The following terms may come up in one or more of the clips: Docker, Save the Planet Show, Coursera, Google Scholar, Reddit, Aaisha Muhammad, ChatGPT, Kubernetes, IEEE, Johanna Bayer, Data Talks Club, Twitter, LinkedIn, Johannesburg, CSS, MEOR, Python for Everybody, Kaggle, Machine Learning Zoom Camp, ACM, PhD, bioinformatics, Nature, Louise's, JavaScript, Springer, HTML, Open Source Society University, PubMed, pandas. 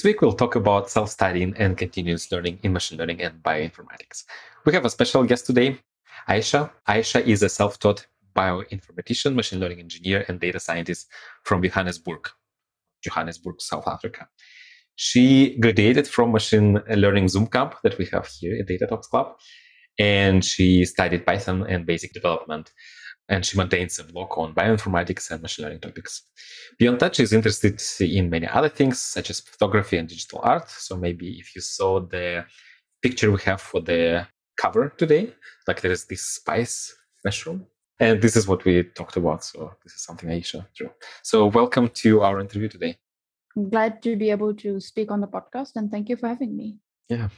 This week, we'll talk about self-studying and continuous learning in machine learning and bioinformatics. We have a special guest today, Aaisha. Aaisha is a self-taught bioinformatician, machine learning engineer, and data scientist from Johannesburg, South Africa. She graduated from Machine Learning Zoom Camp that we have here at Data Talks Club, and she studied Python and basic development, and she maintains a blog on bioinformatics and machine learning topics. Beyond that, she's interested in many other things, such as photography and digital art. So maybe if you saw the picture we have for the cover today, like there is this spice mushroom, and this is what we talked about. So this is something Aaisha drew. So welcome to our interview today. I'm glad to be able to speak on the podcast, and thank you for having me. Yeah.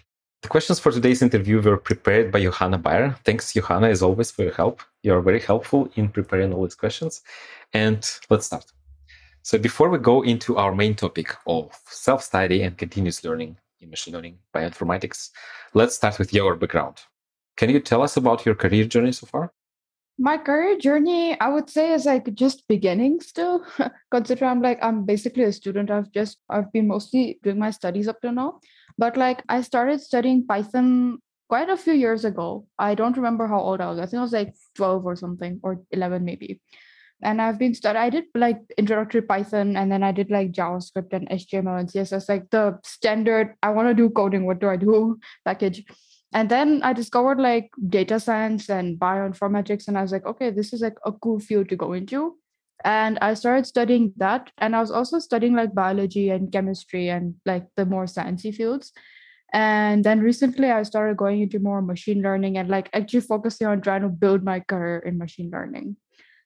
The questions for today's interview were prepared by Johanna Bayer. Thanks, Johanna, as always, for your help. You are very helpful in preparing all these questions. And let's start. So before we go into our main topic of self-study and continuous learning in machine learning bioinformatics, let's start with your background. Can you tell us about your career journey so far? My career journey, I would say, is like just beginning still. Consider I'm basically a student. I've been mostly doing my studies up to now. But I started studying Python quite a few years ago. I don't remember how old I was. I think I was 12 or something, or 11 maybe. And I did introductory Python, and then I did JavaScript and HTML and CSS, the standard, I want to do coding, what do I do package. And then I discovered data science and bioinformatics, and I was okay, this is a cool field to go into. And I started studying that, and I was also studying biology and chemistry and the more sciencey fields. And then recently I started going into more machine learning and actually focusing on trying to build my career in machine learning.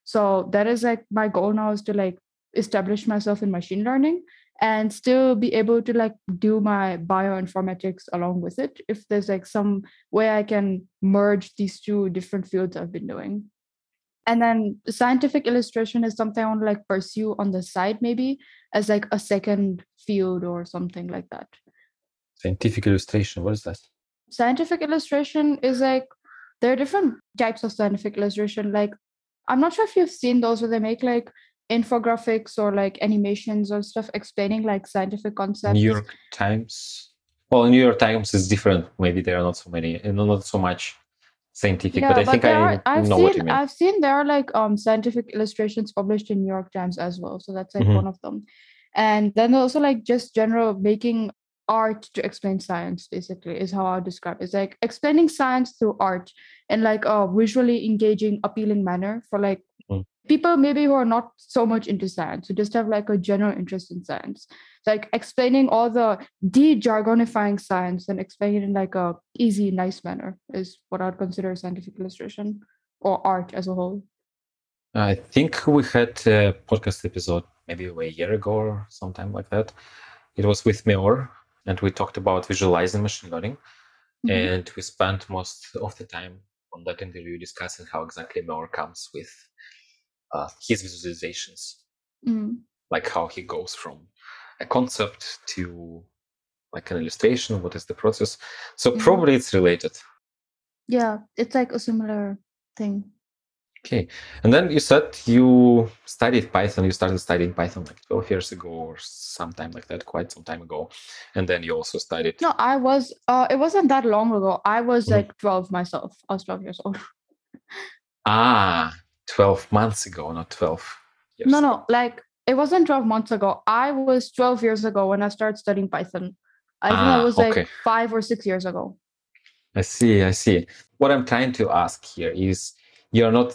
So that is my goal now, is to establish myself in machine learning and still be able to do my bioinformatics along with it, if there's some way I can merge these two different fields I've been doing. And then scientific illustration is something I want to pursue on the side, maybe as a second field or something like that. Scientific illustration, what is that? Scientific illustration is there are different types of scientific illustration. I'm not sure if you've seen those where they make infographics or animations or stuff explaining scientific concepts. New York Times. Well, New York Times is different. Maybe there are not so many and not so much scientific, yeah, but I think what you mean. I've seen there are scientific illustrations published in New York Times as well. So that's one of them. And then also just general making art to explain science, basically, is how I describe it. It's explaining science through art in a visually engaging, appealing manner for people maybe who are not so much into science, who just have a general interest in science. It's explaining all the de-jargonifying science and explaining it in a easy, nice manner is what I'd consider scientific illustration or art as a whole. I think we had a podcast episode maybe a year ago or sometime like that. It was with MEOR, and we talked about visualizing machine learning. Mm-hmm. And we spent most of the time on that interview discussing how exactly MEOR comes with his visualizations, how he goes from a concept to an illustration. What is the process? So probably it's related. Yeah, it's a similar thing. Okay. And then you said you studied Python. You started studying Python 12 years ago or sometime like that, quite some time ago. And then you also studied... No, I was... it wasn't that long ago. I was 12 myself. I was 12 years old. 12 months ago, not 12 years. No, it wasn't 12 months ago. I was 12 years ago when I started studying Python. I think I was 5 or 6 years ago. I see. What I'm trying to ask here is you're not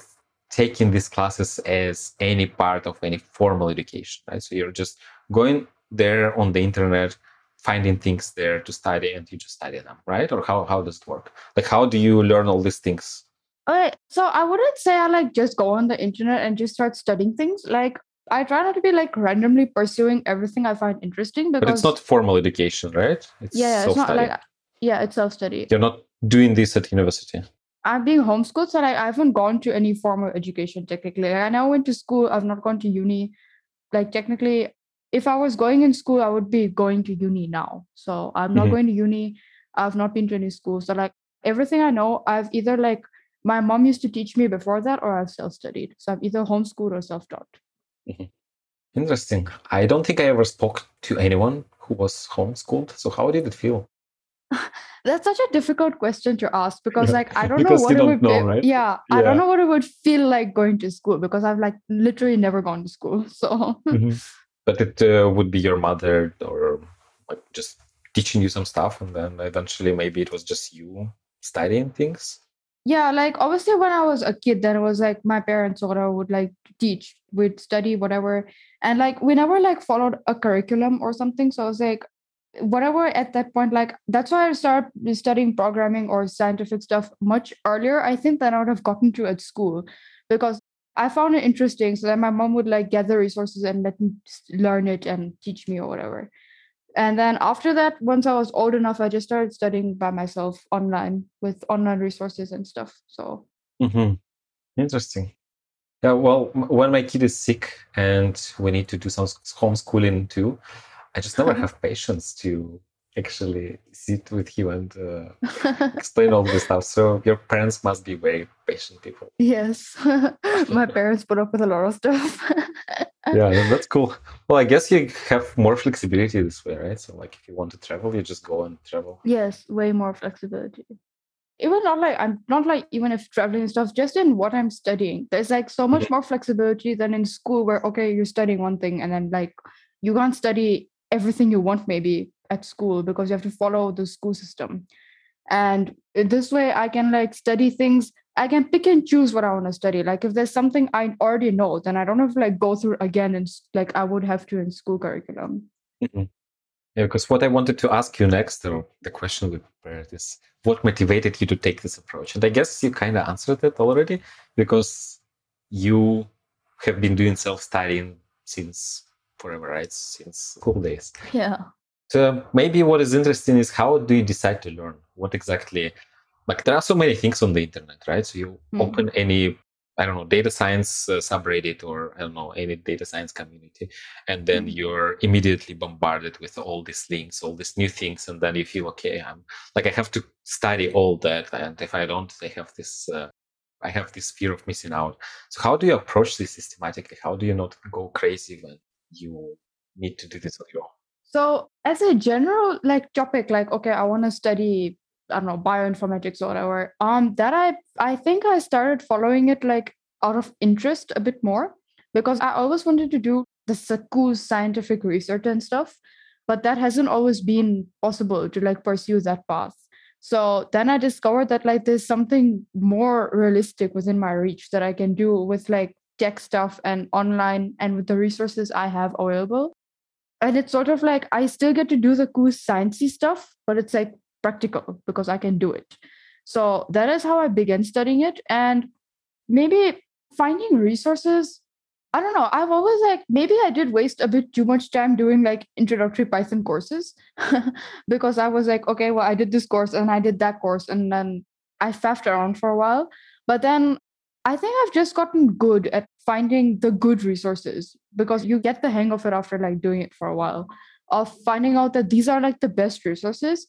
taking these classes as any part of any formal education, right? So you're just going there on the internet, finding things there to study, and you just study them, right? Or how does it work? How do you learn all these things? Okay, so I wouldn't say I just go on the internet and just start studying things. I try not to be randomly pursuing everything I find interesting, because... But it's not formal education, right? It's self-study. It's not it's self-study. You're not doing this at university. I'm being homeschooled, so I haven't gone to any formal education technically. I now went to school. I've not gone to uni. Technically, if I was going in school, I would be going to uni now. So I'm not going to uni. I've not been to any school. So everything I know, I've either my mom used to teach me before that, or I've self-studied. So I'm either homeschooled or self-taught. Interesting. I don't think I ever spoke to anyone who was homeschooled. So how did it feel? That's such a difficult question to ask because like, I don't know what it would be. Right? Yeah. I don't know what it would feel like going to school because I've like literally never gone to school. So, But it would be your mother or like just teaching you some stuff. And then eventually maybe it was just you studying things. Yeah, like obviously when I was a kid, then it was like my parents or would like teach, we'd study, whatever. And like we never like followed a curriculum or something. So I was like, whatever at that point, like that's why I started studying programming or scientific stuff much earlier, I think, than I would have gotten to at school because I found it interesting. So then my mom would like gather resources and let me learn it and teach me or whatever. And then after that, once I was old enough, I just started studying by myself online with online resources and stuff. So Interesting. Yeah, well, when my kid is sick and we need to do some homeschooling too, I just never have patience to actually sit with him and explain all this stuff. So your parents must be very patient people. Yes, my parents put up with a lot of stuff. Yeah, that's cool. Well, I guess you have more flexibility this way, right? So like if you want to travel, you just go and travel. Yes, way more flexibility. Even not like I'm not like even if traveling and stuff, just in what I'm studying, there's like so much more flexibility than in school where, okay, you're studying one thing and then like you can't study everything you want maybe at school because you have to follow the school system. And this way I can like study things. I can pick and choose what I want to study. Like if there's something I already know, then I don't have to like go through again and like I would have to in school curriculum. Yeah, because what I wanted to ask you next, or the question we prepared, is what motivated you to take this approach? And I guess you kind of answered it already because you have been doing self-studying since forever, right? Since school days. Yeah. So maybe what is interesting is how do you decide to learn? What exactly... Like there are so many things on the internet, right? So you open any, I don't know, data science subreddit or I don't know, any data science community. And then you're immediately bombarded with all these links, all these new things. And then you feel, okay, I'm like, I have to study all that. And if I don't, I have this fear of missing out. So how do you approach this systematically? How do you not go crazy when you need to do this on your own? So as a general like topic, like, okay, I want to study I don't know, bioinformatics or whatever, that I think I started following it like out of interest a bit more because I always wanted to do the cool scientific research and stuff, but that hasn't always been possible to like pursue that path. So then I discovered that like there's something more realistic within my reach that I can do with like tech stuff and online and with the resources I have available. And it's sort of like, I still get to do the cool sciencey stuff, but it's like practical because I can do it. So that is how I began studying it. And maybe finding resources, I don't know, I've always like, maybe I did waste a bit too much time doing like introductory Python courses because I was like, okay, well, I did this course and I did that course and then I faffed around for a while. But then I think I've just gotten good at finding the good resources because you get the hang of it after like doing it for a while of finding out that these are like the best resources.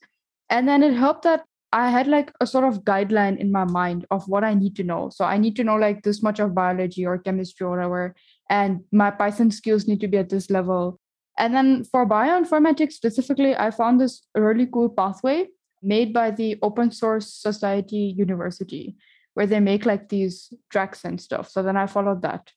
And then it helped that I had like a sort of guideline in my mind of what I need to know. So I need to know like this much of biology or chemistry or whatever. And my Python skills need to be at this level. And then for bioinformatics specifically, I found this really cool pathway made by the Open Source Society University, where they make like these tracks and stuff. So then I followed that.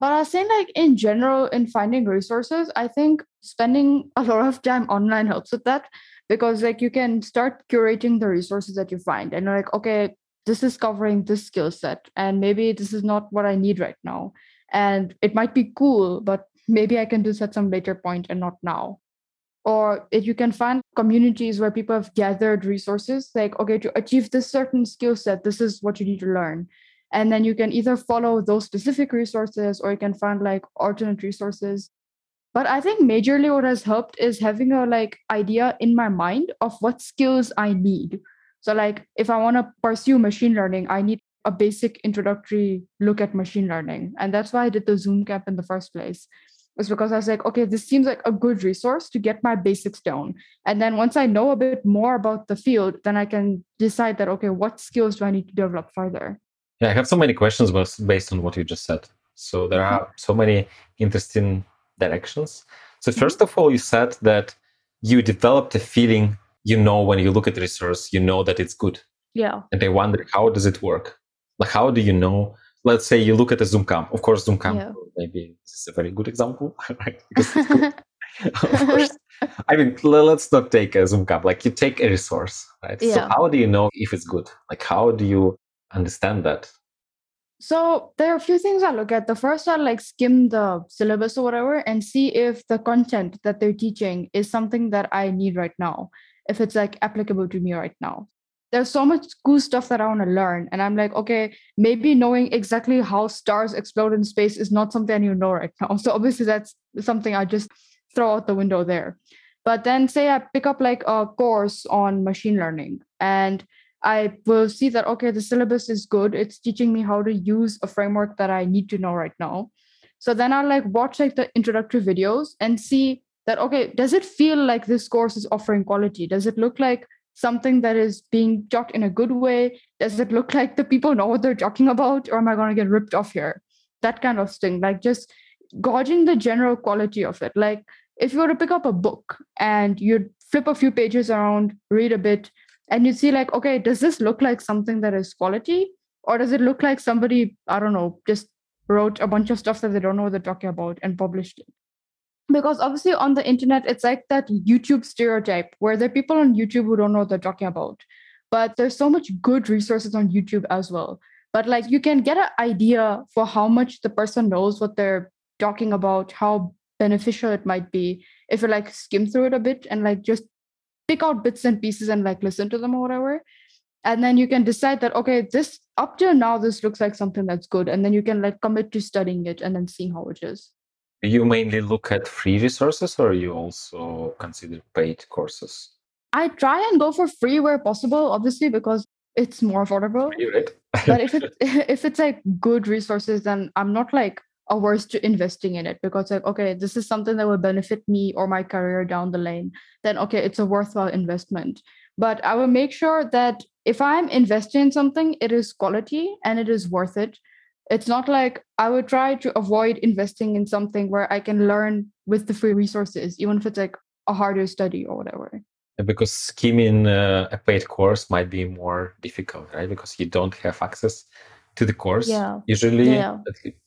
But I was saying like in general, in finding resources, I think spending a lot of time online helps with that. Because like you can start curating the resources that you find and you're like, okay, this is covering this skill set and maybe this is not what I need right now. And it might be cool, but maybe I can do this at some later point and not now. Or if you can find communities where people have gathered resources, like, okay, to achieve this certain skill set, this is what you need to learn. And then you can either follow those specific resources or you can find like alternate resources. But I think majorly what has helped is having a like idea in my mind of what skills I need. So like if I want to pursue machine learning, I need a basic introductory look at machine learning. And that's why I did the Zoom camp in the first place. It's because I was like, okay, this seems like a good resource to get my basics down. And then once I know a bit more about the field, then I can decide that, okay, what skills do I need to develop further? Yeah, I have so many questions based on what you just said. So there are so many interesting directions. So first of all, you said that you develop the feeling, when you look at the resource, that it's good. Yeah. And they wonder, how does it work? Like, how do you know? Let's say you look at a Zoom camp. Of course, Zoom camp, maybe this is a very good example, right? Because it's good. Of course. I mean, let's not take a Zoom camp. Like, you take a resource, right? Yeah. So how do you know if it's good? Like, how do you understand that? So there are a few things I look at. The first, I skim the syllabus or whatever and see if the content that they're teaching is something that I need right now, if it's applicable to me right now. There's so much cool stuff that I want to learn. And I'm like, okay, maybe knowing exactly how stars explode in space is not something I need to know right now. So obviously that's something I just throw out the window there. But then say I pick up a course on machine learning and I will see that, okay, the syllabus is good. It's teaching me how to use a framework that I need to know right now. So then I'll watch the introductory videos and see that, okay, does it feel like this course is offering quality? Does it look like something that is being taught in a good way? Does it look like the people know what they're talking about? Or am I going to get ripped off here? That kind of thing, just gauging the general quality of it. If you were to pick up a book and you'd flip a few pages around, read a bit, and you see okay, does this look like something that is quality? Or does it look like somebody, I don't know, just wrote a bunch of stuff that they don't know what they're talking about and published it? Because obviously on the internet, it's that YouTube stereotype where there are people on YouTube who don't know what they're talking about. But there's so much good resources on YouTube as well. But you can get an idea for how much the person knows what they're talking about, how beneficial it might be if you skim through it a bit and just pick out bits and pieces and listen to them or whatever. And then you can decide that, okay, this up till now, this looks like something that's good. And then you can commit to studying it and then seeing how it is. Do you mainly look at free resources or you also consider paid courses? I try and go for free where possible, obviously, because it's more affordable. Free, right? But if it's good resources, then I'm not averse to investing in it because okay, this is something that will benefit me or my career down the lane, then okay, it's a worthwhile investment. But I will make sure that if I'm investing in something, it is quality and it is worth it. It's not I would try to avoid investing in something where I can learn with the free resources, even if it's a harder study or whatever. Because skimming a paid course might be more difficult, right? Because you don't have access to the course, usually,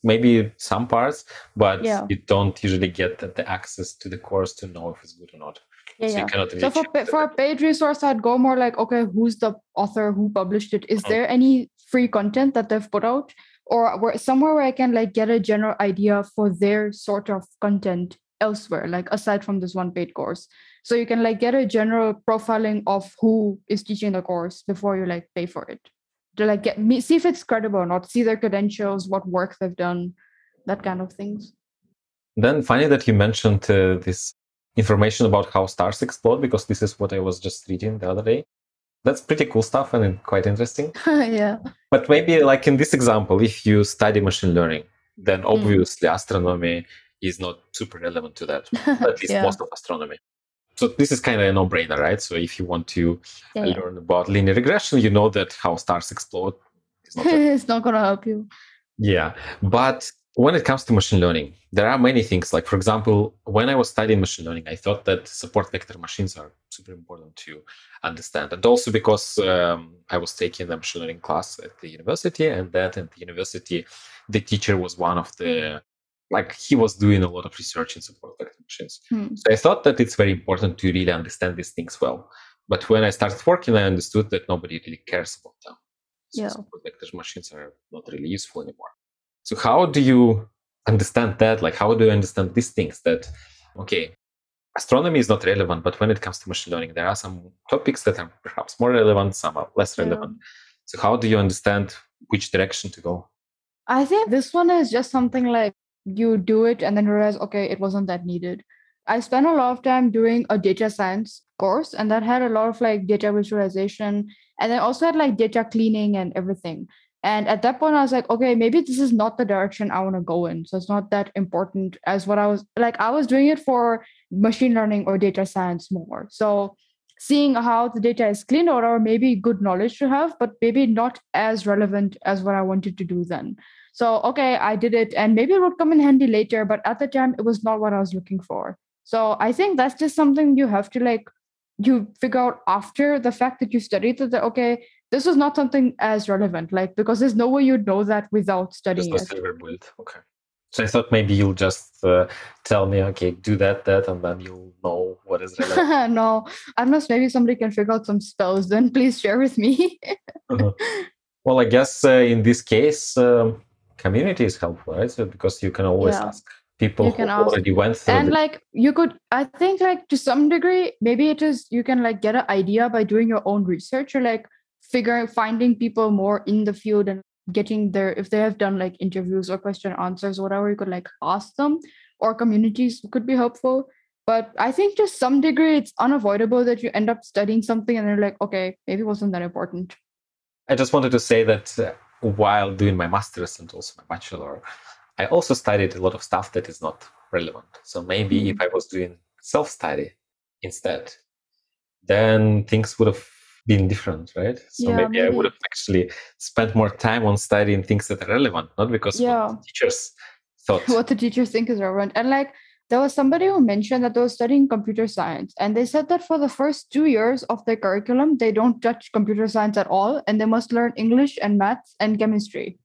maybe some parts, but you don't usually get the access to the course to know if it's good or not. You cannot really for a paid resource, I'd go more okay, who's the author, who published it? Is there any free content that they've put out? Or somewhere where I can get a general idea for their sort of content elsewhere, aside from this one paid course. So you can get a general profiling of who is teaching the course before you pay for it. To see if it's credible or not, see their credentials, what work they've done, that kind of things. Then funny that you mentioned this information about how stars explode, because this is what I was just reading the other day. That's pretty cool stuff and quite interesting. Yeah. But maybe in this example, if you study machine learning, then obviously astronomy is not super relevant to that, at least most of astronomy. So this is kind of a no-brainer, right? So if you want to learn about linear regression, you know that how stars explode is not it's not going to help you. Yeah. But when it comes to machine learning, there are many things. For example, when I was studying machine learning, I thought that support vector machines are super important to understand. And also because I was taking the machine learning class at the university, and that at the university, the teacher was one of the... he was doing a lot of research in support vector machines. So I thought that it's very important to really understand these things well. But when I started working, I understood that nobody really cares about them. So support vector machines are not really useful anymore. So how do you understand that? How do you understand these things that, okay, astronomy is not relevant, but when it comes to machine learning, there are some topics that are perhaps more relevant, some are less relevant. So how do you understand which direction to go? I think this one is just something you do it and then realize, okay, it wasn't that needed. I spent a lot of time doing a data science course, and that had a lot of data visualization, and then also had data cleaning and everything. And at that point, I was like, okay, maybe this is not the direction I want to go in. So it's not that important as what I was I was doing it for machine learning or data science more. So seeing how the data is cleaned or maybe good knowledge to have, but maybe not as relevant as what I wanted to do then. So, okay, I did it and maybe it would come in handy later, but at the time it was not what I was looking for. So I think that's just something you have to you figure out after the fact that you studied that, okay, this was not something as relevant, because there's no way you'd know that without studying it. Okay. So I thought maybe you'll just tell me, okay, do that, and then you'll know what is relevant. No, unless maybe somebody can figure out some spells, then please share with me. Well, I guess in this case, community is helpful, right? So, because you can always ask people who already went through. And you could, I think to some degree, maybe it is, you can get an idea by doing your own research or finding people more in the field and getting their, if they have done interviews or question answers or whatever, you could ask them, or communities could be helpful. But I think to some degree it's unavoidable that you end up studying something and they're okay, maybe it wasn't that important. I just wanted to say that while doing my master's and also my bachelor, I also studied a lot of stuff that is not relevant. So maybe if I was doing self-study instead, then things would have been different, right? So maybe I would have actually spent more time on studying things that are relevant, not because what the teachers thought. What the teachers think is relevant. And there was somebody who mentioned that they were studying computer science, and they said that for the first 2 years of their curriculum, they don't touch computer science at all, and they must learn English and maths and chemistry.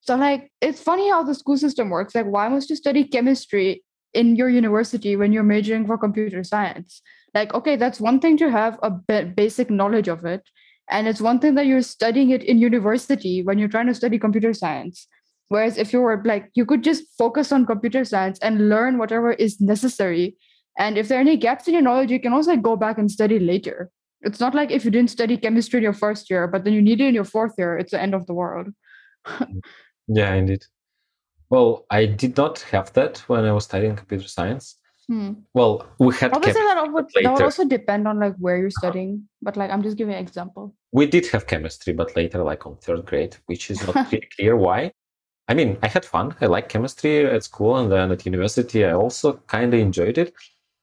So it's funny how the school system works. Why must you study chemistry in your university when you're majoring for computer science? Okay, that's one thing to have a basic knowledge of it. And it's one thing that you're studying it in university when you're trying to study computer science. Whereas if you were you could just focus on computer science and learn whatever is necessary. And if there are any gaps in your knowledge, you can also go back and study later. It's not if you didn't study chemistry in your first year, but then you need it in your fourth year, it's the end of the world. Yeah, indeed. Well, I did not have that when I was studying computer science. Well, we had obviously that would also depend on where you're studying, but I'm just giving an example. We did have chemistry, but later on third grade, which is not really clear why. I mean, I had fun. I liked chemistry at school, and then at university, I also kind of enjoyed it.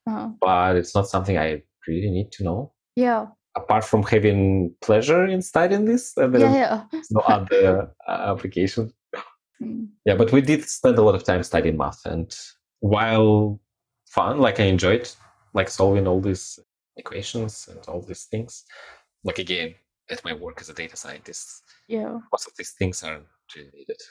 But it's not something I really need to know. Yeah. Apart from having pleasure in studying this, there's no other application. Yeah, but we did spend a lot of time studying math, and while fun, I enjoyed solving all these equations and all these things. Again, at my work as a data scientist, most of these things aren't really needed.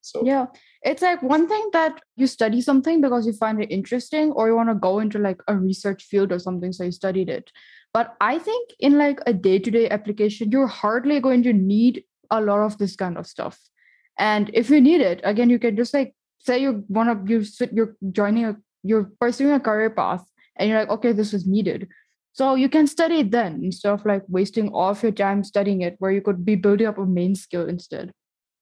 So yeah, it's one thing that you study something because you find it interesting, or you want to go into a research field or something, so you studied it. But I think in a day-to-day application, you're hardly going to need a lot of this kind of stuff. And if you need it, again, you can just say you're pursuing a career path and you're okay, this is needed. So you can study it then instead of wasting all of your time studying it, where you could be building up a main skill instead.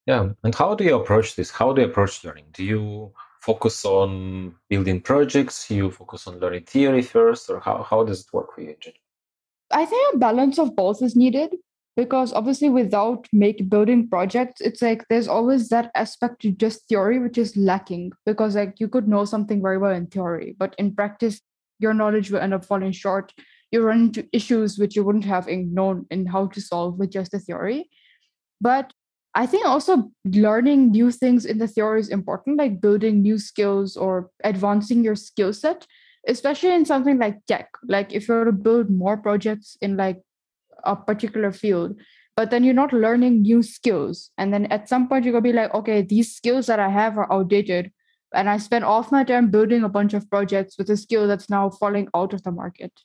Yeah. And how do you approach this? How do you approach learning? Do you focus on building projects? You focus on learning theory first, or how does it work for you? I think a balance of both is needed, because obviously without building projects, it's there's always that aspect to just theory, which is lacking, because you could know something very well in theory, but in practice, your knowledge will end up falling short. You run into issues which you wouldn't have known in how to solve with just the theory. But I think also learning new things in the theory is important, building new skills or advancing your skill set, especially in something like tech. If you're to build more projects in a particular field, but then you're not learning new skills. And then at some point you're going to be okay, these skills that I have are outdated. And I spent all of my time building a bunch of projects with a skill that's now falling out of the market.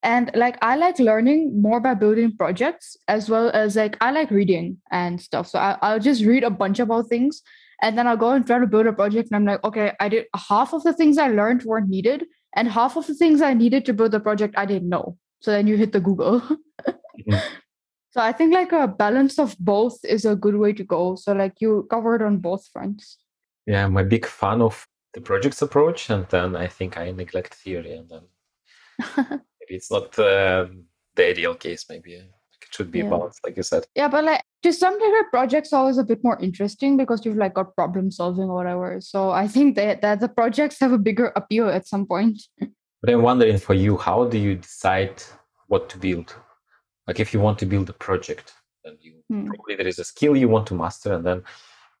And I like learning more by building projects, as well as I like reading and stuff. So I'll just read a bunch about things, and then I'll go and try to build a project. And I'm okay, I did half of the things I learned weren't needed, and half of the things I needed to build the project I didn't know. So then you hit the Google. So I think a balance of both is a good way to go. So you cover it on both fronts. Yeah, I'm a big fan of the projects approach, and then I think I neglect theory, and then maybe it's not the ideal case. Maybe it should be balanced, like you said. Yeah, but to some degree, projects are always a bit more interesting because you've got problem solving or whatever. So I think that the projects have a bigger appeal at some point. But I'm wondering for you, how do you decide what to build? If you want to build a project, then you probably there is a skill you want to master, and then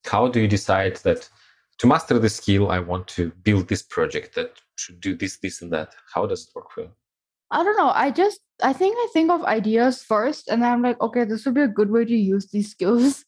how do you decide that to master the skill, I want to build this project that should do this, this, and that. How does it work for you? I don't know. I think of ideas first, and then I'm like, okay, this would be a good way to use these skills.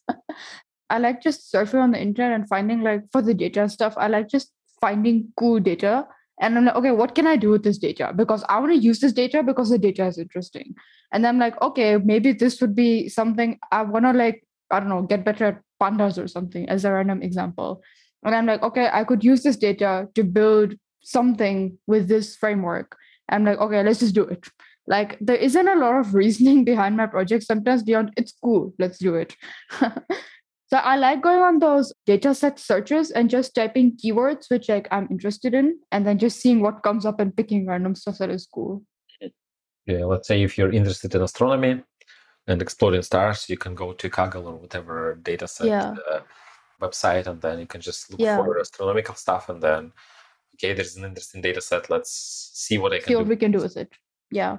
I like just surfing on the internet and finding, like, for the data stuff, I like just finding cool data. And I'm like, okay, what can I do with this data? Because I want to use this data because the data is interesting. And then I'm like, okay, maybe this would be something I want to, like, I don't know, get better at pandas or something, as a random example. And I'm like, okay, I could use this data to build something with this framework. I'm like, okay, let's just do it. Like, there isn't a lot of reasoning behind my project, sometimes beyond, it's cool, let's do it. So I like going on those data set searches and just typing keywords, which, like, I'm interested in, and then just seeing what comes up and picking random stuff that is cool. Yeah, let's say if you're interested in astronomy and exploring stars, you can go to Kaggle or whatever data set website, and then you can just look for astronomical stuff, and then, okay, there's an interesting data set. Let's see what I can do. See what we can do with it. Yeah.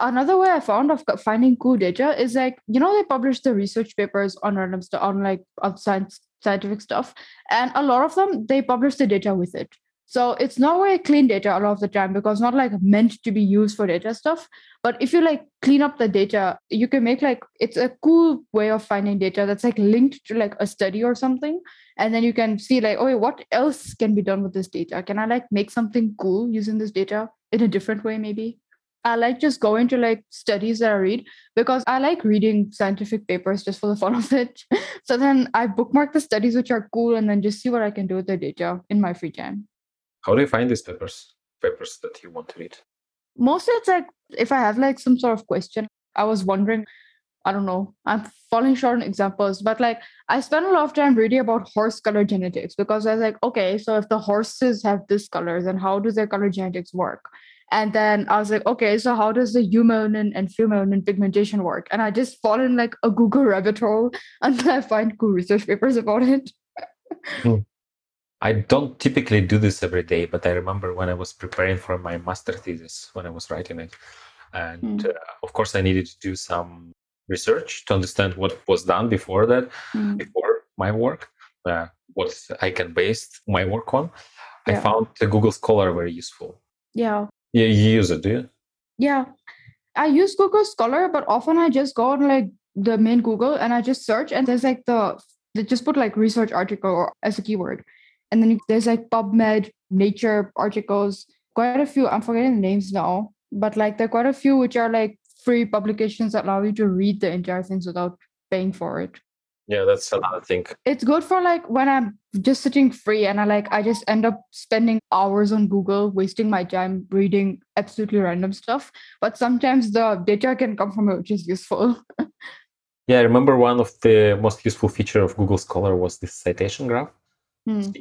Another way I found of finding cool data is, like, you know, they publish the research papers on random stuff, on, like, scientific stuff. And a lot of them, they publish the data with it. So it's not very clean data a lot of the time, because not, like, meant to be used for data stuff. But if you, like, clean up the data, you can make, like, it's a cool way of finding data that's, like, linked to, like, a study or something. And then you can see, like, oh, what else can be done with this data? Can I, like, make something cool using this data in a different way, maybe? I like just going to, like, studies that I read, because I like reading scientific papers just for the fun of it. So then I bookmark the studies which are cool, and then just see what I can do with the data in my free time. How do you find these papers that you want to read? Mostly it's, like, if I have, like, some sort of question, I was wondering, I don't know, I'm falling short on examples, but, like, I spend a lot of time reading about horse color genetics, because I was like, okay, so if the horses have this color, then how do their color genetics work? And then I was like, okay, so how does the humanin and feminin pigmentation work? And I just fall in, like, a Google rabbit hole until I find cool research papers about it. I don't typically do this every day, but I remember when I was preparing for my master thesis, when I was writing it. And of course, I needed to do some research to understand what was done before that, before my work, what I can base my work on. Yeah. I found the Google Scholar very useful. Yeah. Yeah, you use it, do you? Yeah. I use Google Scholar, but often I just go on, like, the main Google and I just search, and there's, like, they just put, like, research article as a keyword. And then there's, like, PubMed, Nature articles, quite a few. I'm forgetting the names now, but, like, there are quite a few which are, like, free publications that allow you to read the entire things without paying for it. Yeah, that's another thing. It's good for, like, when I'm just sitting free and I just end up spending hours on Google, wasting my time reading absolutely random stuff. But sometimes the data can come from it, which is useful. Yeah, I remember one of the most useful feature of Google Scholar was this citation graph. So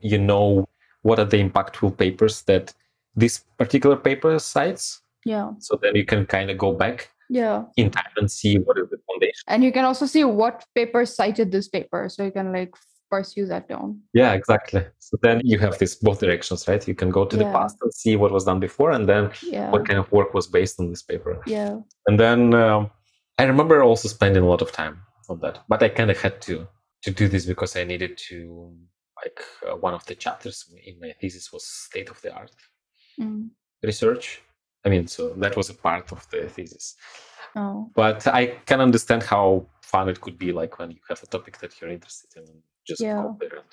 you know what are the impactful papers that this particular paper cites. Yeah. So then you can kind of go back in time and see what is the foundation. And you can also see what paper cited this paper. So you can, like, pursue that down. Yeah, exactly. So then you have this both directions, right? You can go to the past and see what was done before, and then what kind of work was based on this paper. Yeah. And then I remember also spending a lot of time on that. But I kind of had to do this because I needed to, like, one of the chapters in my thesis was state of the art research. I mean, so that was a part of the thesis. Oh. But I can understand how fun it could be, like, when you have a topic that you're interested in and just go there and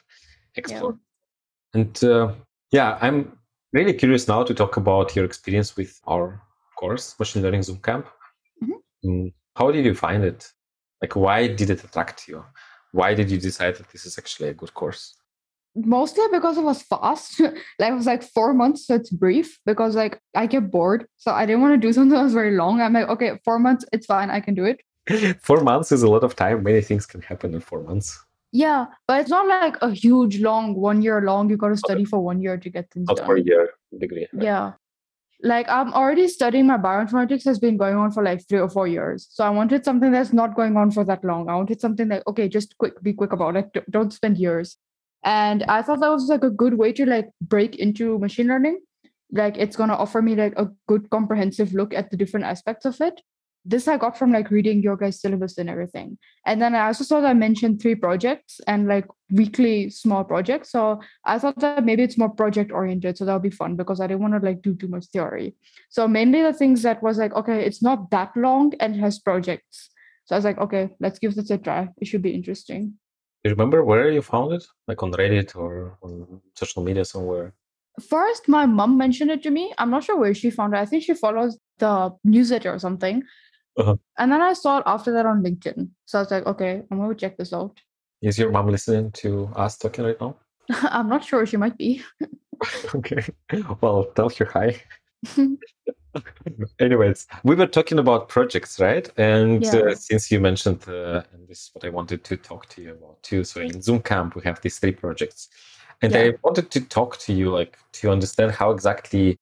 explore. Yeah. And I'm really curious now to talk about your experience with our course, Machine Learning Zoom Camp. Mm-hmm. How did you find it? Like, why did it attract you? Why did you decide that this is actually a good course? Mostly because it was fast. Like, it was, like, 4 months, so it's brief, because, like, I get bored. So I didn't want to do something that was very long. I'm like, okay, 4 months, it's fine, I can do it. 4 months is a lot of time. Many things can happen in 4 months. Yeah, but it's not like a huge long, 1 year long. You got to study for 1 year to get things done. Not for a year degree. Right? Yeah. Like, I'm already studying my bioinformatics has been going on for, like, 3 or 4 years. So I wanted something that's not going on for that long. I wanted something like, okay, just be quick about it. Don't spend years. And I thought that was, like, a good way to, like, break into machine learning. Like, it's going to offer me, like, a good comprehensive look at the different aspects of it. This I got from like reading your guys' syllabus and everything. And then I also saw that I mentioned 3 projects and like weekly small projects. So I thought that maybe it's more project oriented. So that'll be fun because I didn't want to like do too much theory. So mainly the things that was like, okay, it's not that long and it has projects. So I was like, okay, let's give this a try. It should be interesting. Do you remember where you found it? Like on Reddit or on social media somewhere? First, my mom mentioned it to me. I'm not sure where she found it. I think she follows the newsletter or something. Uh-huh. And then I saw it after that on LinkedIn. So I was like, okay, I'm going to check this out. Is your mom listening to us talking right now? I'm not sure. She might be. Okay. Well, tell her hi. Anyways, we were talking about projects, right? And yeah. Since you mentioned, and this is what I wanted to talk to you about too. So in Zoom Camp, we have these 3 projects. And yeah. I wanted to talk to you, like, to understand how exactly,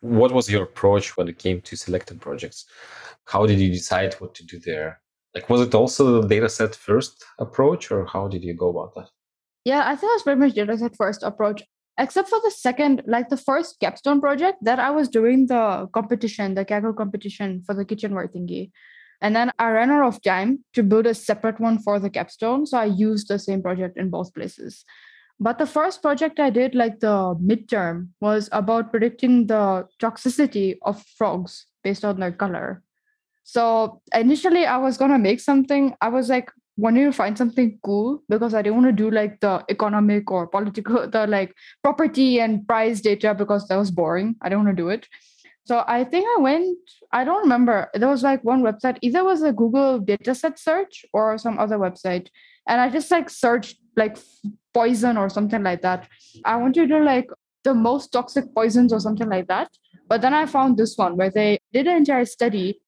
what was your approach when it came to selected projects? How did you decide what to do there? Like, was it also the dataset first approach, or how did you go about that? Yeah, I think it was pretty much dataset first approach, except for the second, like the first capstone project that I was doing the competition, the Kaggle competition for the kitchenware thingy. And then I ran out of time to build a separate one for the capstone. So I used the same project in both places. But the first project I did, like the midterm, was about predicting the toxicity of frogs based on their color. So initially I was going to make something. I was like wanting to find something cool because I didn't want to do like the economic or political, the like property and price data because that was boring. I don't want to do it. So I think I don't remember. There was like one website, either was a Google dataset search or some other website. And I just like searched like poison or something like that. I wanted to do like the most toxic poisons or something like that. But then I found this one where they did an entire study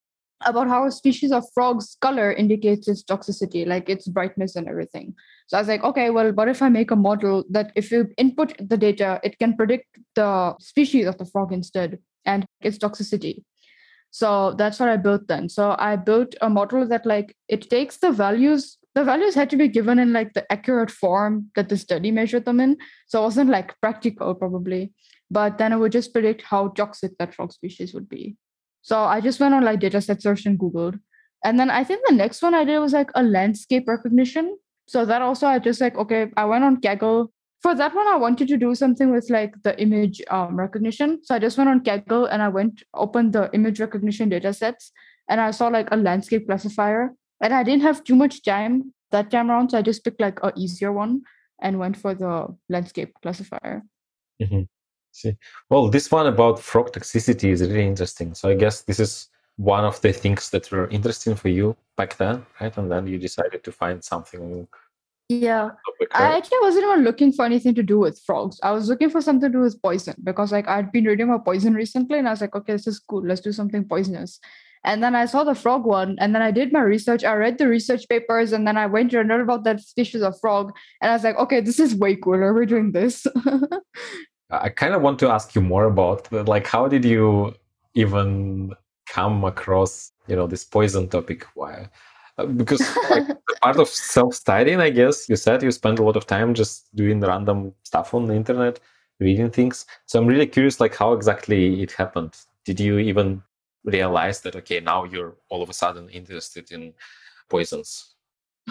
about how a species of frog's color indicates its toxicity, like its brightness and everything. So I was like, okay, well, what if I make a model that if you input the data, it can predict the species of the frog instead and its toxicity. So that's what I built then. So I built a model that like, it takes the values. The values had to be given in like the accurate form that the study measured them in. So it wasn't like practical probably, but then it would just predict how toxic that frog species would be. So I just went on like dataset search and Googled. And then I think the next one I did was like a landscape recognition. So that also I just like, okay, I went on Kaggle. For that one, I wanted to do something with like the image recognition. So I just went on Kaggle and I opened the image recognition datasets and I saw like a landscape classifier. And I didn't have too much time that time around. So I just picked like an easier one and went for the landscape classifier. Mm-hmm. See, well, this one about frog toxicity is really interesting. So I guess this is one of the things that were interesting for you back then, right? And then you decided to find something. Yeah, I actually wasn't even looking for anything to do with frogs. I was looking for something to do with poison because like I'd been reading about poison recently and I was like, okay, this is cool. Let's do something poisonous. And then I saw the frog one and then I did my research. I read the research papers and then I went to learn about that species of frog. And I was like, okay, this is way cooler. We're doing this. I kind of want to ask you more about like, how did you even come across, you know, this poison topic? Why? Because like, part of self-studying, I guess, you said you spend a lot of time just doing random stuff on the internet, reading things. So I'm really curious, like how exactly it happened. Did you even realize that, okay, now you're all of a sudden interested in poisons?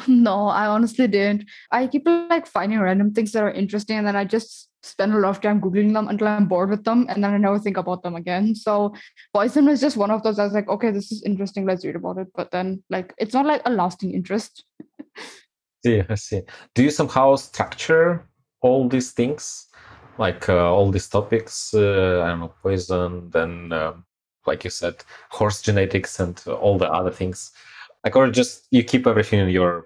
No, I honestly didn't. I keep like finding random things that are interesting and then I just spend a lot of time Googling them until I'm bored with them and then I never think about them again. So poison was just one of those. I was like, okay, this is interesting. Let's read about it. But then like, it's not like a lasting interest. Yeah, I see. Do you somehow structure all these things? Like all these topics, I don't know, poison, then like you said, horse genetics and all the other things. Like, or just you keep everything in your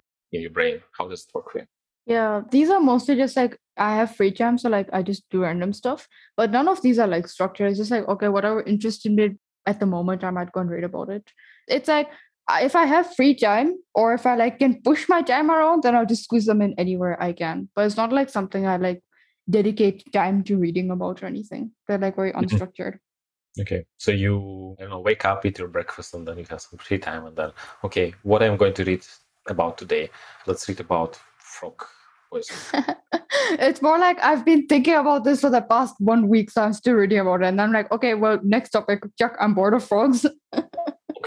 brain. How does it work for you? Yeah, these are mostly just like I have free time, so like I just do random stuff. But none of these are like structured. It's just like, okay, whatever interested me at the moment, I might go and read about it. It's like if I have free time or if I like can push my time around, then I'll just squeeze them in anywhere I can. But it's not like something I like dedicate time to reading about or anything. They're like very unstructured. Okay, so you, I don't know, wake up, eat your breakfast, and then you have some free time, and then okay, what I'm going to read about today? Let's read about frog. It's more like I've been thinking about this for the past 1 week, so I'm still reading about it. And I'm like, okay, well, next topic, Chuck, I'm bored of frogs.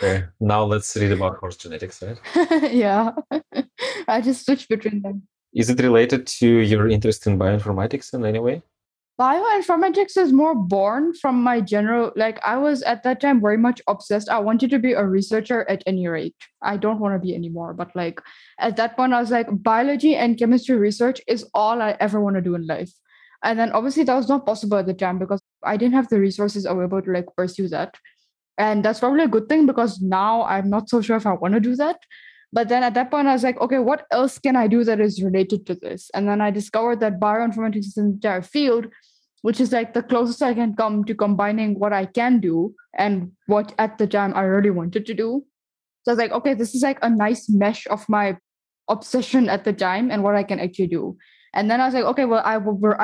Okay, now let's read about horse genetics, right? Yeah, I just switch between them. Is it related to your interest in bioinformatics in any way? Bioinformatics is more born from my general, I was at that time very much obsessed. I wanted to be a researcher at any rate. I don't want to be anymore. But at that point, I was biology and chemistry research is all I ever want to do in life. And then obviously that was not possible at the time because I didn't have the resources available to pursue that. And that's probably a good thing because now I'm not so sure if I want to do that. But then at that point, I was okay, what else can I do that is related to this? And then I discovered that bioinformatics is an entire field, which is the closest I can come to combining what I can do and what at the time I really wanted to do. So I was okay, this is a nice mesh of my obsession at the time and what I can actually do. And then I was okay, well, I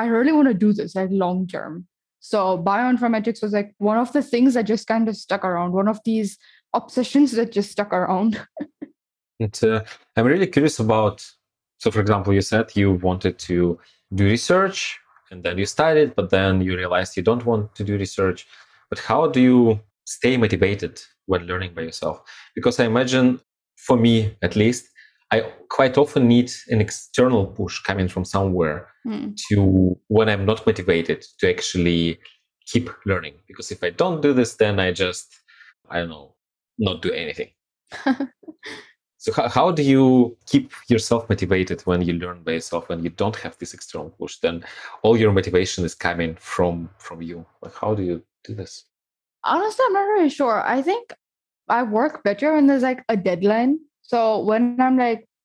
really want to do this long term. So bioinformatics was one of the things that just kind of stuck around, one of these obsessions that just stuck around. And I'm really curious about, so for example, you said you wanted to do research and then you studied, but then you realized you don't want to do research. But how do you stay motivated when learning by yourself? Because I imagine, for me at least, I quite often need an external push coming from somewhere to, when I'm not motivated, to actually keep learning. Because if I don't do this, then I just, not do anything. So how do you keep yourself motivated when you learn by yourself, when you don't have this external push? Then all your motivation is coming from you. How do you do this? Honestly, I'm not really sure. I think I work better when there's a deadline. So when I'm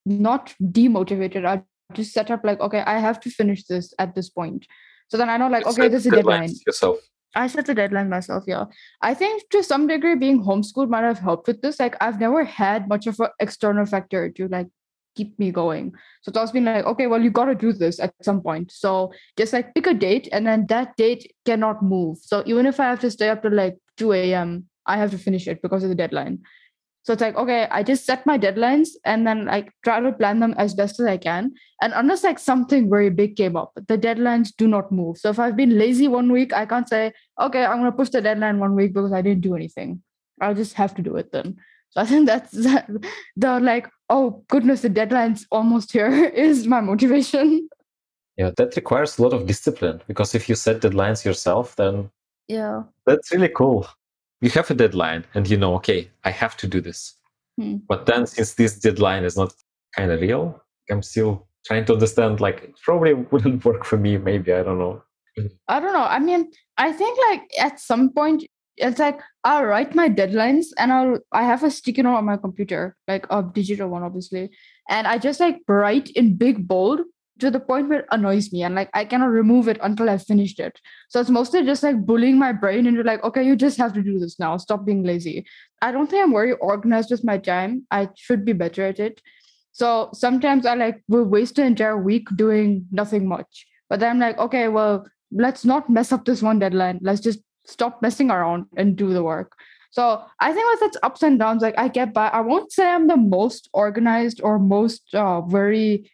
not demotivated, I just set up okay, I have to finish this at this point. So then I know okay, there's a deadline. Yourself. I set the deadline myself, yeah. I think to some degree being homeschooled might have helped with this. I've never had much of an external factor to keep me going. So it's always been okay, well, you got to do this at some point. So just pick a date and then that date cannot move. So even if I have to stay up to 2 a.m., I have to finish it because of the deadline. So it's okay, I just set my deadlines and then try to plan them as best as I can. And unless something very big came up, the deadlines do not move. So if I've been lazy 1 week, I can't say, okay, I'm going to push the deadline 1 week because I didn't do anything. I'll just have to do it then. So I think that's oh goodness, the deadline's almost here is my motivation. Yeah, that requires a lot of discipline because if you set deadlines yourself, then yeah, that's really cool. You have a deadline and you know, okay, I have to do this. But then since this deadline is not kind of real, I'm still trying to understand, it probably wouldn't work for me. Maybe, I don't know. I mean, I think at some point, it's I'll write my deadlines and I have a sticky note on my computer, a digital one, obviously. And I just write in big bold to the point where it annoys me and I cannot remove it until I've finished it. So it's mostly just bullying my brain into okay, you just have to do this now. Stop being lazy. I don't think I'm very organized with my time. I should be better at it. So sometimes I will waste an entire week doing nothing much. But then I'm okay, well, let's not mess up this one deadline. Let's just stop messing around and do the work. So I think with its ups and downs, I get by. I won't say I'm the most organized or most very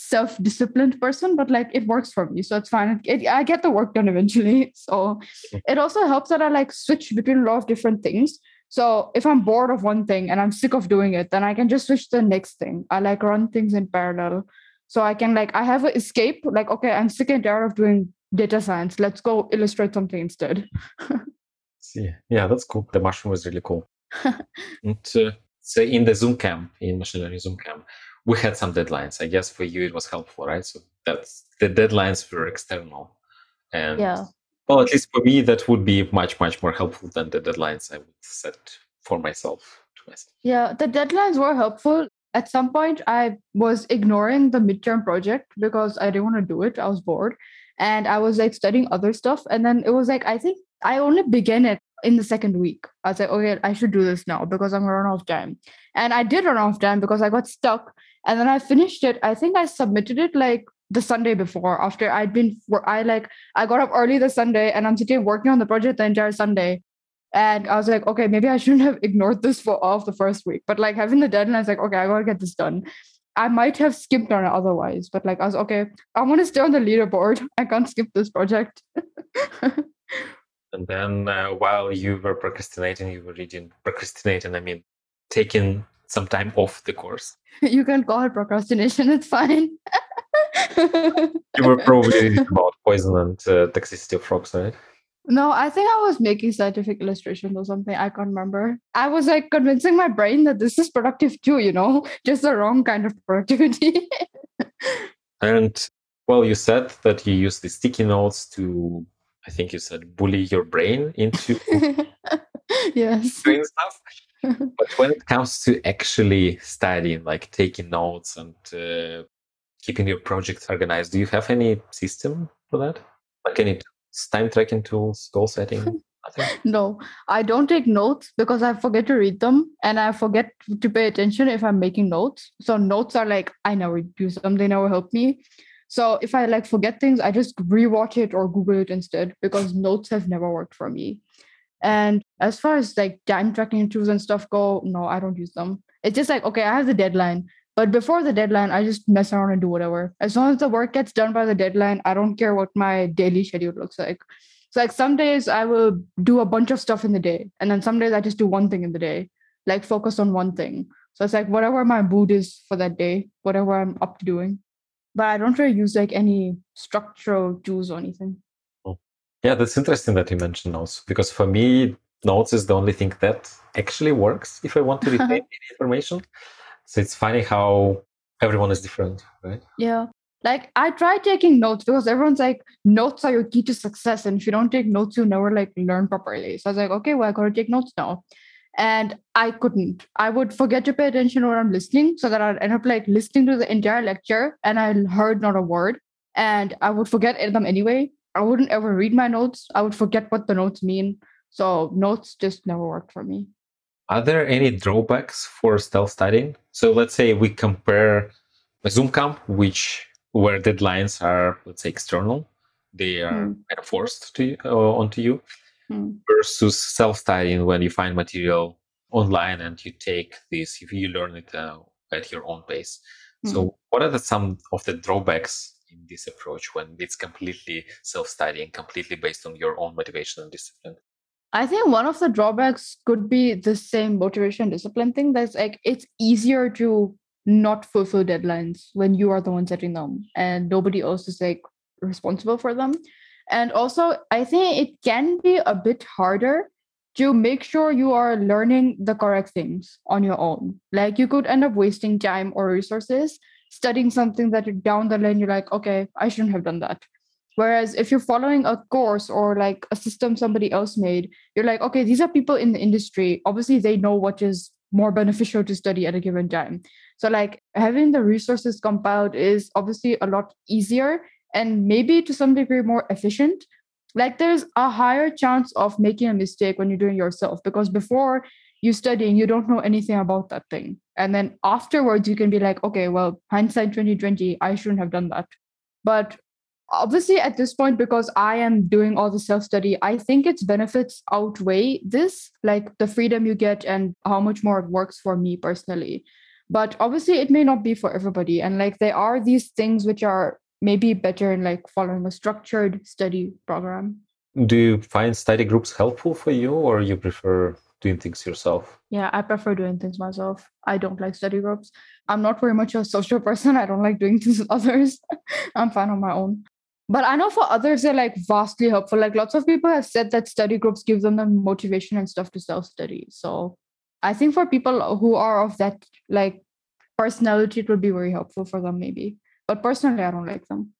self-disciplined person, but it works for me, so it's fine. I get the work done eventually. So it also helps that I switch between a lot of different things. So if I'm bored of one thing and I'm sick of doing it, then I can just switch to the next thing. I run things in parallel, so I can I have an escape. Okay, I'm sick and tired of doing data science. Let's go illustrate something instead. See, yeah, that's cool. The mushroom was really cool. And so in the Zoom camp, in Machine Learning Zoom camp, we had some deadlines. I guess for you it was helpful, right? So that's the deadlines were external. And yeah. Well, at least for me, that would be much, much more helpful than the deadlines I would set for myself. Yeah, the deadlines were helpful. At some point, I was ignoring the midterm project because I didn't want to do it. I was bored. And I was studying other stuff. And then it was I think I only began it in the second week. I was okay, I should do this now because I'm going to run out of time. And I did run out of time because I got stuck. And then I finished it. I think I submitted it the Sunday before, after I'd been, I got up early the Sunday and I'm sitting working on the project the entire Sunday. And I was okay, maybe I shouldn't have ignored this for all of the first week. But having the deadline, I was okay, I got to get this done. I might have skipped on it otherwise, but I was okay, I want to stay on the leaderboard. I can't skip this project. And then while you were procrastinating, you were reading. Procrastinating, I mean, taking some time off the course. You can call it procrastination, it's fine. You were probably reading about poison and toxicity of frogs, right? No, I think I was making scientific illustrations or something. I can't remember. I was like convincing my brain that this is productive too, you know, just the wrong kind of productivity. And, well, you said that you use the sticky notes to, I think you said, bully your brain into yes, doing stuff. But when it comes to actually studying, like taking notes and keeping your projects organized, do you have any system for that? Like any time tracking tools, goal setting? No, I don't take notes because I forget to read them and I forget to pay attention if I'm making notes. So notes are like, I never use them, they never help me. So if I like forget things, I just rewatch it or Google it instead because notes have never worked for me. And as far as like time tracking tools and stuff go, no, I don't use them. It's just like, okay, I have the deadline. But before the deadline, I just mess around and do whatever. As long as the work gets done by the deadline, I don't care what my daily schedule looks like. So like some days I will do a bunch of stuff in the day. And then some days I just do one thing in the day, like focus on one thing. So it's like whatever my mood is for that day, whatever I'm up to doing. But I don't really use like any structural tools or anything. Yeah, that's interesting that you mentioned notes, because for me, notes is the only thing that actually works if I want to retain any information. So it's funny how everyone is different, right? Yeah. Like I try taking notes because everyone's like, notes are your key to success. And if you don't take notes, you'll never like learn properly. So I was like, okay, well, I got to take notes now. And I couldn't. I would forget to pay attention when I'm listening, so that I'd end up like listening to the entire lecture and I heard not a word. And I would forget them anyway. I wouldn't ever read my notes. I would forget what the notes mean. So notes just never worked for me. Are there any drawbacks for stealth studying? So let's say we compare a Zoom camp, where deadlines are, let's say, external. They are kind of forced onto you versus self-studying, when you find material online and you take this, if you learn it at your own pace. So what are some of the drawbacks in this approach when it's completely self-studying, completely based on your own motivation and discipline? I think one of the drawbacks could be the same motivation and discipline thing. That's like, it's easier to not fulfill deadlines when you are the one setting them and nobody else is like responsible for them. And also, I think it can be a bit harder to make sure you are learning the correct things on your own. Like you could end up wasting time or resources studying something that down the line, you're like, okay, I shouldn't have done that. Whereas if you're following a course or like a system somebody else made, you're like, okay, these are people in the industry. Obviously, they know what is more beneficial to study at a given time. So like having the resources compiled is obviously a lot easier and maybe to some degree more efficient. Like there's a higher chance of making a mistake when you're doing it yourself, because before you studying, you don't know anything about that thing. And then afterwards, you can be like, okay, well, hindsight 2020, I shouldn't have done that. But obviously at this point, because I am doing all the self-study, I think its benefits outweigh this, like the freedom you get and how much more it works for me personally. But obviously it may not be for everybody. And like there are these things which are maybe better in like following a structured study program. Do you find study groups helpful for you, or you prefer doing things yourself? Yeah, I prefer doing things myself. I don't like study groups. I'm not very much a social person. I don't like doing things with others. I'm fine on my own. But I know for others, they're like vastly helpful. Like lots of people have said that study groups give them the motivation and stuff to self-study. So I think for people who are of that like personality, it would be very helpful for them maybe. But personally, I don't like them.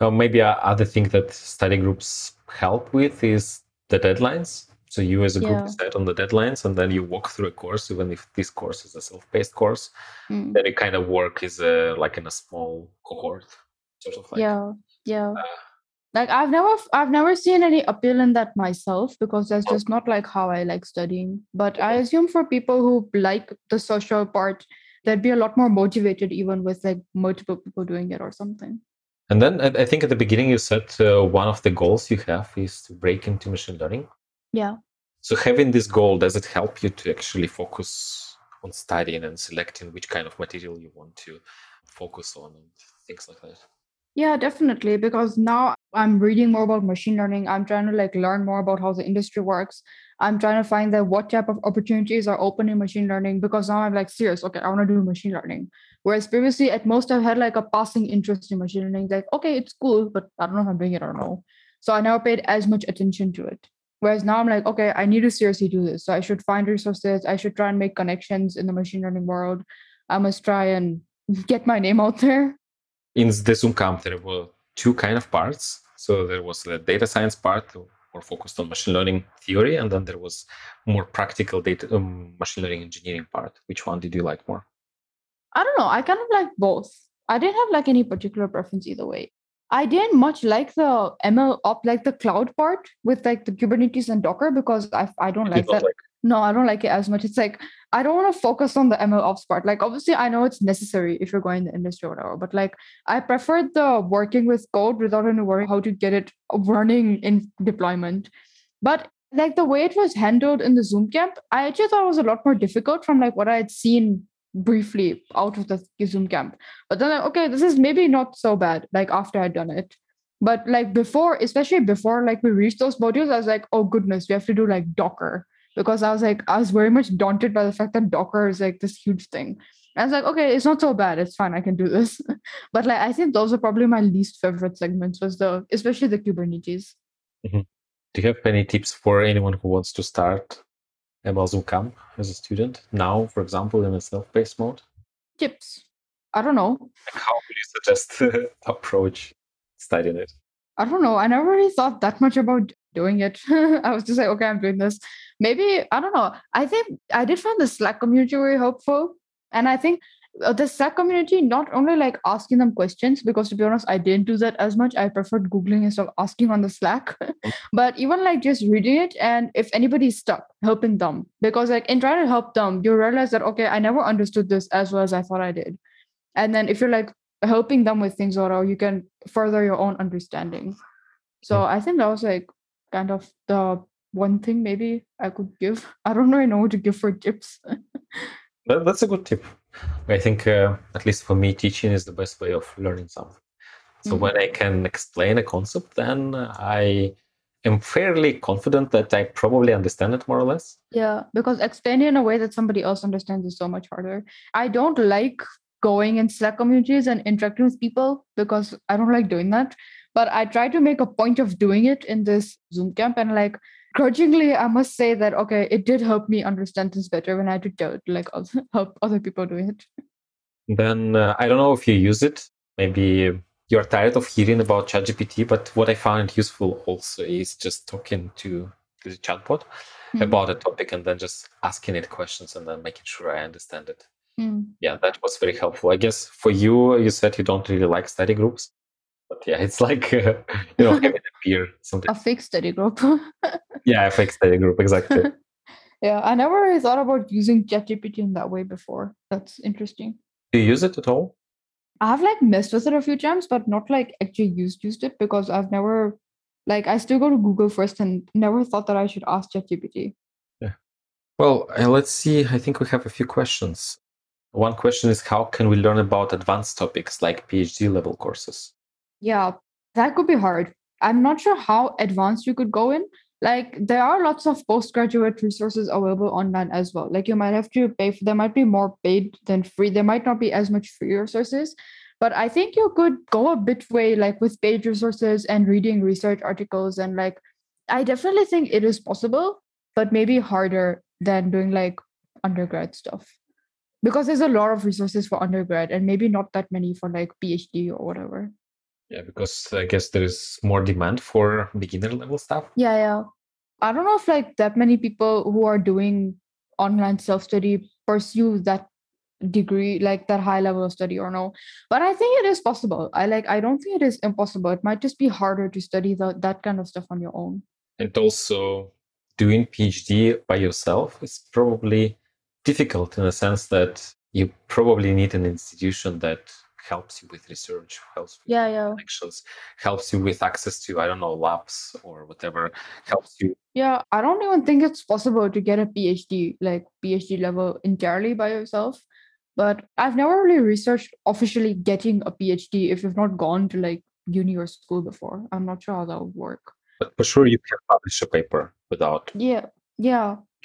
Maybe another thing that study groups help with is the deadlines. So you as a group decide on the deadlines, and then you walk through a course, even if this course is a self-paced course, then you kind of work is like in a small cohort, sort of like. Like I've never seen any appeal in that myself, because that's just not like how I like studying. But I assume for people who like the social part, they'd be a lot more motivated even with like multiple people doing it or something. And then I think at the beginning you said one of the goals you have is to break into machine learning. Yeah. So having this goal, does it help you to actually focus on studying and selecting which kind of material you want to focus on and things like that? Yeah, definitely. Because now I'm reading more about machine learning. I'm trying to learn more about how the industry works. I'm trying to find out what type of opportunities are open in machine learning, because now I'm serious. Okay, I want to do machine learning. Whereas previously, at most, I've had a passing interest in machine learning. Okay, it's cool, but I don't know if I'm doing it or no. So I never paid as much attention to it. Whereas now I'm okay, I need to seriously do this. So I should find resources. I should try and make connections in the machine learning world. I must try and get my name out there. In the Zoom camp, there were two kinds of parts. So there was the data science part, more focused on machine learning theory, and then there was more practical data machine learning engineering part. Which one did you like more? I don't know. I kind of like both. I didn't have any particular preference either way. I didn't much like the ML op, the cloud part with the Kubernetes and Docker, because I don't like that. No, I don't like it as much. It's I don't want to focus on the ML ops part. Obviously, I know it's necessary if you're going in the industry or whatever, but I preferred the working with code without any worry how to get it running in deployment. But the way it was handled in the Zoom camp, I actually thought it was a lot more difficult from what I had seen briefly out of the Zoom camp. But then, okay, this is maybe not so bad, after I'd done it. But before, especially before we reached those modules, I was oh goodness, we have to do Docker. Because I was very much daunted by the fact that Docker is this huge thing. I was okay, it's not so bad. It's fine. I can do this. But I think those are probably my least favorite segments, especially the Kubernetes. Mm-hmm. Do you have any tips for anyone who wants to start ML Zoom Camp as a student now, for example, in a self-paced mode? Tips? I don't know. How would you suggest approach studying it? I don't know. I never really thought that much about doing it. I was just okay, I'm doing this. Maybe, I don't know. I think I did find the Slack community very helpful. And I think the Slack community, not only asking them questions, because to be honest, I didn't do that as much. I preferred Googling instead of asking on the Slack, but even just reading it. And if anybody's stuck, helping them, because in trying to help them, you realize that, okay, I never understood this as well as I thought I did. And then if you're helping them with things, or you can further your own understanding. So I think that was kind of the one thing maybe I could give. I don't really know what to give for tips. That's a good tip. I think, at least for me, teaching is the best way of learning something. So when I can explain a concept, then I am fairly confident that I probably understand it more or less. Yeah, because explaining in a way that somebody else understands is so much harder. I don't like going in Slack communities and interacting with people because I don't like doing that. But I try to make a point of doing it in this Zoom camp. And grudgingly, I must say that, okay, it did help me understand this better when I had to tell it, help other people do it. Then I don't know if you use it. Maybe you're tired of hearing about ChatGPT, but what I found useful also is just talking to the chatbot about a topic and then just asking it questions and then making sure I understand it. Mm. Yeah, that was very helpful. I guess for you, you said you don't really like study groups. But yeah, it's having a peer. Something. A fake study group. Yeah, a fake study group, exactly. Yeah, I never really thought about using ChatGPT in that way before. That's interesting. Do you use it at all? I've messed with it a few times, but not actually used it, because I've never, I still go to Google first and never thought that I should ask ChatGPT. Yeah. Well, let's see. I think we have a few questions. One question is, how can we learn about advanced topics like PhD level courses? Yeah, that could be hard. I'm not sure how advanced you could go in. There are lots of postgraduate resources available online as well. You might have to pay for, there might be more paid than free. There might not be as much free resources, but I think you could go a bit way, with paid resources and reading research articles. And I definitely think it is possible, but maybe harder than doing undergrad stuff. Because there's a lot of resources for undergrad and maybe not that many for PhD or whatever. Yeah, because I guess there is more demand for beginner level stuff. Yeah. I don't know if that many people who are doing online self-study pursue that degree, that high level of study or no. But I think it is possible. I don't think it is impossible. It might just be harder to study that kind of stuff on your own. And also doing PhD by yourself is probably difficult in the sense that you probably need an institution that helps you with research, helps with connections, helps you with access to, I don't know, labs or whatever, helps you. Yeah, I don't even think it's possible to get a PhD level entirely by yourself. But I've never really researched officially getting a PhD if you've not gone to like uni or school before. I'm not sure how that would work. But for sure, you can publish a paper without. Yeah.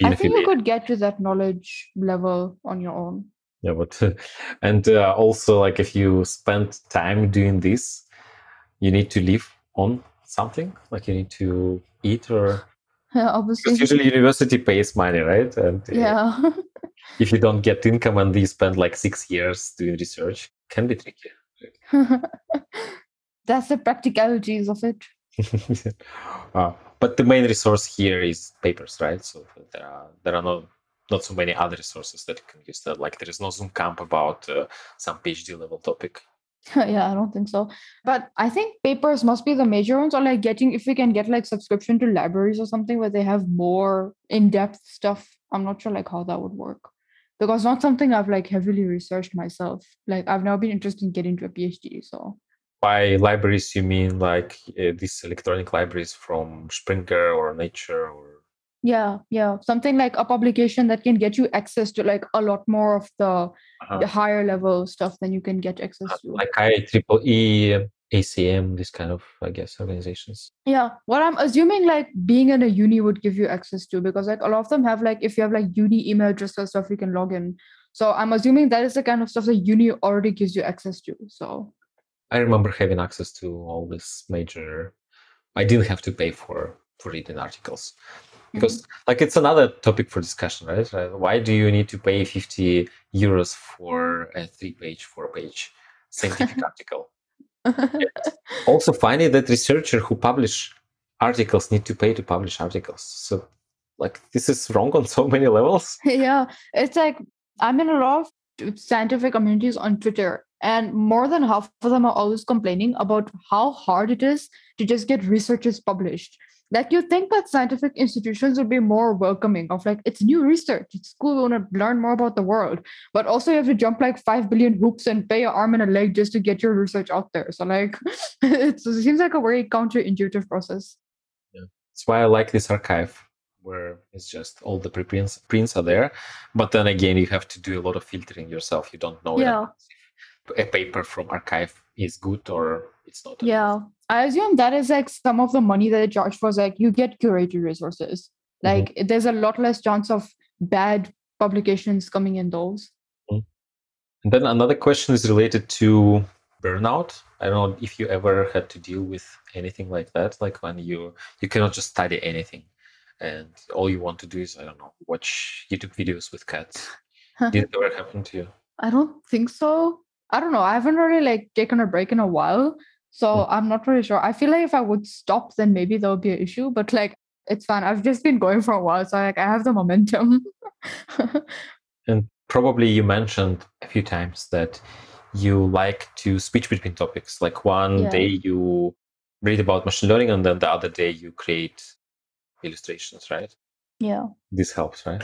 I think you could get to that knowledge level on your own. Yeah, but and also like if you spend time doing this, you need to live on something. Like you need to eat or. Yeah, obviously. Because usually university pays money, right? And yeah. If you don't get income and you spend like 6 years doing research, it can be tricky. Right? That's the practicalities of it. But the main resource here is papers, right? So there are not so many other resources that you can use. That like there is no Zoom camp about some PhD level topic. Yeah, I don't think so. But I think papers must be the major ones, or like if we can get like subscription to libraries or something where they have more in-depth stuff. I'm not sure like how that would work, because not something I've like heavily researched myself. Like I've never been interested in getting into a PhD. So by libraries, you mean like these electronic libraries from Springer or Nature or. Yeah. Something like a publication that can get you access to like a lot more of the higher level stuff than you can get access to. Like IEEE, ACM, this kind of, I guess, organizations. Yeah. What I'm assuming like being in a uni would give you access to, because like a lot of them have like, if you have like uni email address or stuff, you can log in. So I'm assuming that is the kind of stuff that uni already gives you access to. So I remember having access to all this major, I didn't have to pay for reading articles. Because like it's another topic for discussion, right? Why do you need to pay 50 euros for a four-page scientific article? Also funny that researchers who publish articles need to pay to publish articles. So like this is wrong on so many levels. Yeah, it's like I'm in a lot of scientific communities on Twitter, and more than half of them are always complaining about how hard it is to just get researches published. Like you think that scientific institutions would be more welcoming of like, it's new research, it's cool, we want to learn more about the world. But also you have to jump like 5 billion hoops and pay your arm and a leg just to get your research out there. So like, it seems like a very counterintuitive process. Yeah. That's why I like this archive where it's just all the preprints are there. But then again, you have to do a lot of filtering yourself. You don't know if a paper from archive is good or it's not. Yeah. I assume that is like some of the money that they charge for is like you get curated resources. Like there's a lot less chance of bad publications coming in those. And then another question is related to burnout. I don't know if you ever had to deal with anything like that. Like when you cannot just study anything and all you want to do is, I don't know, watch YouTube videos with cats. Did it ever happen to you? I don't think so. I don't know. I haven't really like taken a break in a while. So I'm not really sure. I feel like if I would stop, then maybe there would be an issue. But like, it's fine. I've just been going for a while. So like, I have the momentum. And probably you mentioned a few times that you like to switch between topics. Like one day you read about machine learning and then the other day you create illustrations, right? Yeah. This helps, right?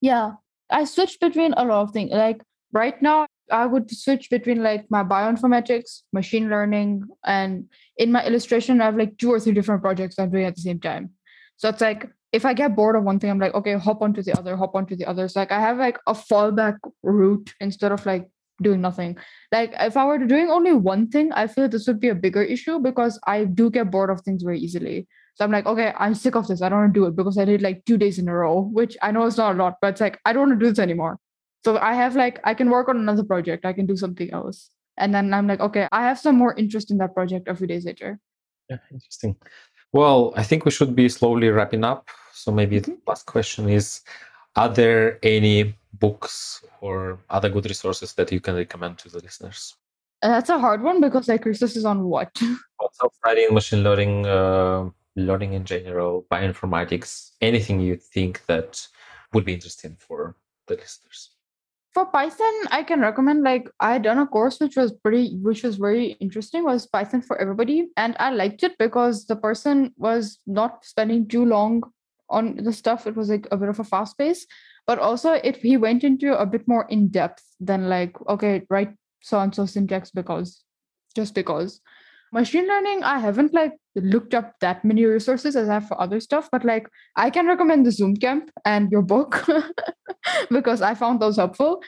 Yeah. I switched between a lot of things. Like right now, I would switch between like my bioinformatics, machine learning, and in my illustration, I have like 2 or 3 different projects I'm doing at the same time. So it's like, if I get bored of one thing, I'm like, okay, hop onto the other. So like I have like a fallback route instead of like doing nothing. Like if I were doing only one thing, I feel this would be a bigger issue because I do get bored of things very easily. So I'm like, okay, I'm sick of this. I don't want to do it because I did like 2 days in a row, which I know is not a lot, but it's like, I don't want to do this anymore. So I have like, I can work on another project. I can do something else. And then I'm like, okay, I have some more interest in that project a few days later. Yeah, interesting. Well, I think we should be slowly wrapping up. So maybe the last question is, are there any books or other good resources that you can recommend to the listeners? That's a hard one because like research is on what? Self-studying, machine learning, learning in general, bioinformatics, anything you think that would be interesting for the listeners. For Python, I can recommend like I had done a course which was very interesting, was Python for Everybody. And I liked it because the person was not spending too long on the stuff. It was like a bit of a fast pace, but also he went into a bit more in depth than like, okay, write so-and-so syntax because. Machine learning, I haven't like looked up that many resources as I have for other stuff, but like I can recommend the Zoom camp and your book because I found those helpful.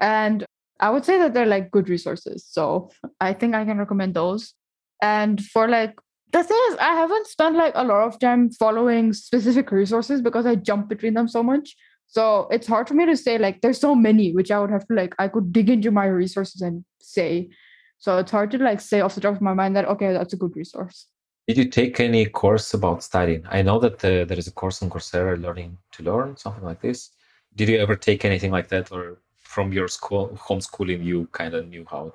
And I would say that they're like good resources. So I think I can recommend those. And for like, the thing is, I haven't spent like a lot of time following specific resources because I jump between them so much. So it's hard for me to say like, there's so many, which I would have to like, I could dig into my resources and say. So it's hard to like say off the top of my mind that, okay, that's a good resource. Did you take any course about studying? I know that there is a course on Coursera, Learning to Learn, something like this. Did you ever take anything like that, or from your school homeschooling, you kind of knew how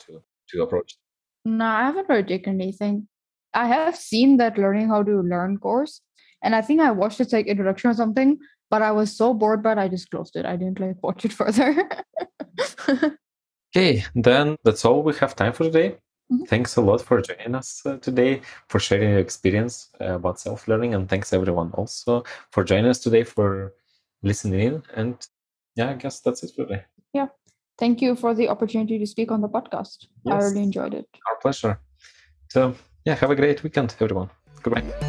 to approach it? No, I haven't really taken anything. I have seen that Learning How to Learn course, and I think I watched its like introduction or something, but I was so bored, but I just closed it. I didn't like watch it further. Okay, then that's all we have time for today. Mm-hmm. Thanks a lot for joining us today, for sharing your experience about self-learning, and thanks everyone also for joining us today, for listening in. And yeah, I guess that's it for today. Yeah. Thank you for the opportunity to speak on the podcast. Yes. I really enjoyed it. Our pleasure. So yeah, have a great weekend, everyone. Goodbye.